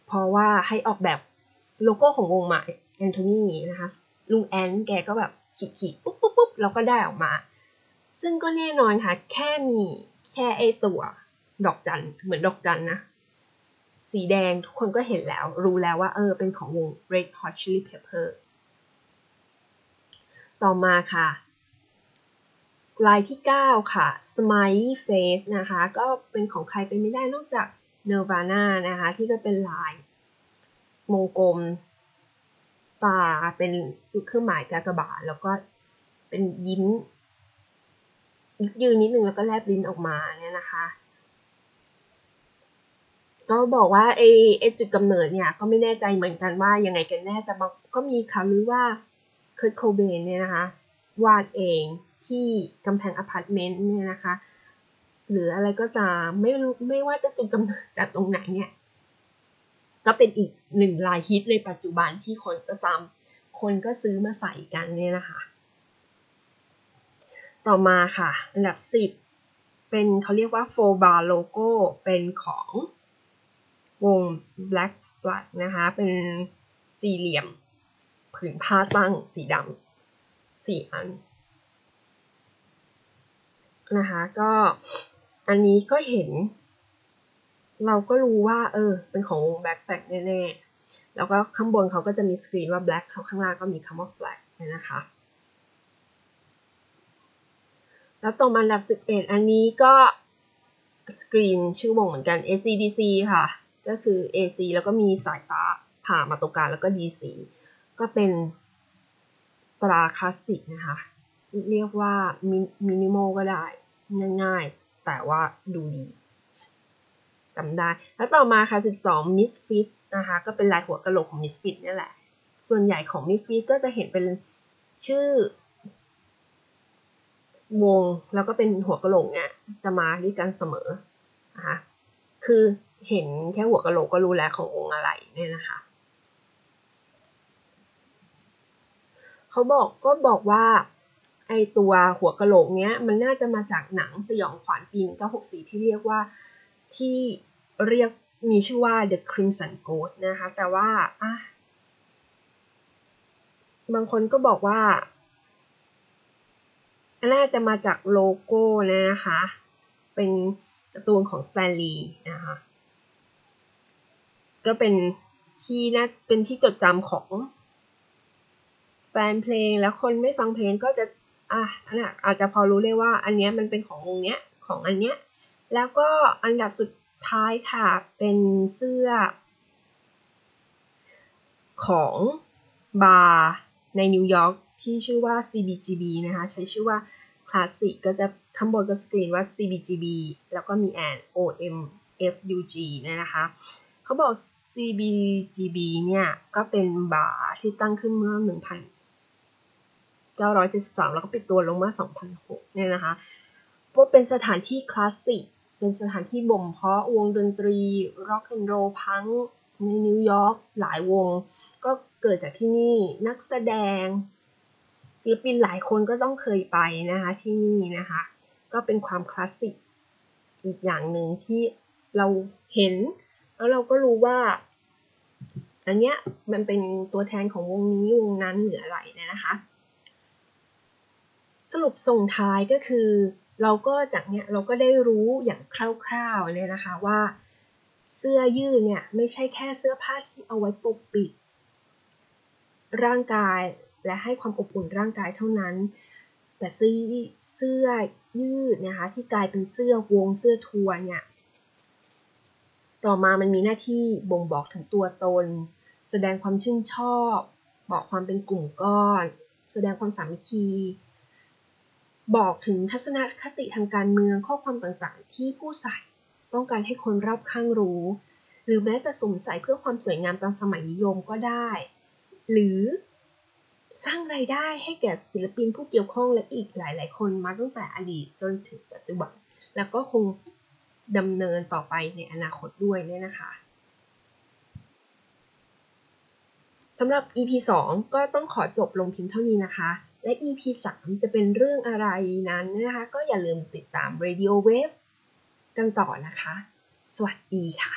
เพราะว่าให้ออกแบบโลโก้ของวงมา Anthony นะคะลุงแอนแกก็แบบขีดๆปุ๊บปุ๊บปุ๊บแล้วก็ได้ออกมาซึ่งก็แน่นอนค่ะแค่มีแค่ไอตัวดอกจันเหมือนดอกจันนะสีแดงทุกคนก็เห็นแล้วรู้แล้วว่าเออเป็นของวง Red Hot Chili Peppers ต่อมาค่ะลายที่เก้าค่ะ Smiley Face นะคะก็เป็นของใครเป็นไม่ได้นอกจาก Nirvana นะคะที่ก็เป็นลายวงกลมตาเป็นเครื่องหมายกากบาทแล้วก็เป็นยิ้มยืนนิดนึงแล้วก็แลบลิ้นออกมาเนี่ยนะคะก็บอกว่าไอ้ไอ้จุดกำเนิดเนี่ยก็ไม่แน่ใจเหมือนกันว่ายังไงกันแน่แต่ก็มีข่าวลือว่าเคิร์ท โคเบนเนี่ยนะคะวาดเองที่กำแพงอพาร์ตเมนต์เนี่ยนะคะหรืออะไรก็จะไม่รู้ไม่ว่าจะจุดกำเนิดจากตรงไหนเนี่ยก็เป็นอีกหนึ่งลายฮิตในปัจจุบันที่คนก็ตามคนก็ซื้อมาใส่กันเนี่ยนะคะต่อมาค่ะอันดับสิบเป็นเขาเรียกว่าโฟบาร์โลโก้เป็นของวง Black Flag นะคะเป็นสี่เหลี่ยมผืนผ้าตั้งสีดำสี่อันนะคะก็อันนี้ก็เห็นเราก็รู้ว่าเออเป็นของวง Black Flag แน่ๆแล้วก็ข้างบนเขาก็จะมีสกรีนว่า Black ข้างล่างก็มีคำว่า Flag นะคะแล้วตรงอันดับสิบเอ็ดอันนี้ก็สกรีนชื่อวงเหมือนกัน เอ ซี ดี ซี ค่ะก็คือ เอ ซี แล้วก็มีสายฟ้าผ่ามาตรงกลางแล้วก็ ดี ซี ก็เป็นตราคลาสสิกนะคะเรียกว่ามินิมอลก็ได้ง่ายๆแต่ว่าดูดีจำได้แล้วต่อมาค่ะสิบสอง Misfits นะคะก็เป็นลายหัวกะโหลกของ Misfits นี่แหละส่วนใหญ่ของ Misfits ก็จะเห็นเป็นชื่อวงแล้วก็เป็นหัวกะโหลกเนี่ยจะมาด้วยกันเสมอนะคะคือเห็นแค่หัวกะโหลกก็รู้แล้วของวงอะไรเนี่ยนะคะเขาบอกก็บอกว่าไอตัวหัวกะโหลกเนี้ยมันน่าจะมาจากหนังสยองขวัญปีหนึ่งเก้าหกสี่ที่เรียกว่าที่เรียกมีชื่อว่า The Crimson Ghost นะคะแต่ว่าอ่ะบางคนก็บอกว่าน่าจะมาจากโลโก้นะคะเป็นการ์ตูนของ Stanley นะคะก็เป็นที่น่าเป็นที่จดจำของแฟนเพลงแล้วคนไม่ฟังเพลงก็จะอ่ะอาจจะพอรู้ได้ว่าอันเนี้ยมันเป็นของวงเนี้ยของอันเนี้ยแล้วก็อันดับสุดท้ายค่ะเป็นเสื้อของบาร์ในนิวยอร์กที่ชื่อว่า ซี บี จี บี นะคะใช้ชื่อว่าคลาสสิกก็จะข้างบนก็สกรีนว่า ซี บี จี บี แล้วก็มีแอน โอ เอ็ม เอฟ ยู จี เนี่ยนะคะเขาบอก ซี บี จี บี เนี่ยก็เป็นบาร์ที่ตั้งขึ้นเมื่อหนึ่งพันเก้าร้อยเจ็ดสิบสามแล้วก็ปิดตัวลงเมื่อสองพันหกเนี่ยนะคะพวกเป็นสถานที่คลาสสิกเป็นสถานที่บ่มเพาะวงดนตรีร็อกแอนด์โรลพังค์ในนิวยอร์กหลายวงก็เกิดจากที่นี่นักแสดงศิลปินหลายคนก็ต้องเคยไปนะคะที่นี่นะคะก็เป็นความคลาสสิกอีกอย่างหนึ่งที่เราเห็นแล้วเราก็รู้ว่าอันเนี้ยมันเป็นตัวแทนของวงนี้วงนั้นหรืออะไรเนี่ยนะคะสรุปส่งท้ายก็คือเราก็จากเนี้ยเราก็ได้รู้อย่างคร่าวๆเลยนะคะว่าเสื้อยืดเนี่ยไม่ใช่แค่เสื้อผ้าที่เอาไว้ปกปิดร่างกายและให้ความอบอุ่นร่างกายเท่านั้นแต่เสื้อยืดนะคะที่กลายเป็นเสื้อวงเสื้อทัวร์เนี่ยต่อมามันมีหน้าที่บ่งบอกถึงตัวตนแสดงความชื่นชอบบอกความเป็นกลุ่มก้อนแสดงความสามัคคีบอกถึงทัศนคติทางการเมืองข้อความต่างๆที่ผู้ใส่ต้องการให้คนรอบข้างรู้หรือแม้แต่สวมใส่เพื่อความสวยงามตามสมัยนิยมก็ได้หรือสร้างรายได้ให้แก่ศิลปินผู้เกี่ยวข้องและอีกหลายๆคนมาตั้งแต่อดีตจนถึงปัจจุบันแล้วก็คงดำเนินต่อไปในอนาคตด้วยเนี่ยนะคะสำหรับ อี พี สองก็ต้องขอจบลงเพียงเท่านี้นะคะและ อี พี สามจะเป็นเรื่องอะไรนั้นนะคะก็อย่าลืมติดตาม Radio Wave กันต่อนะคะสวัสดีค่ะ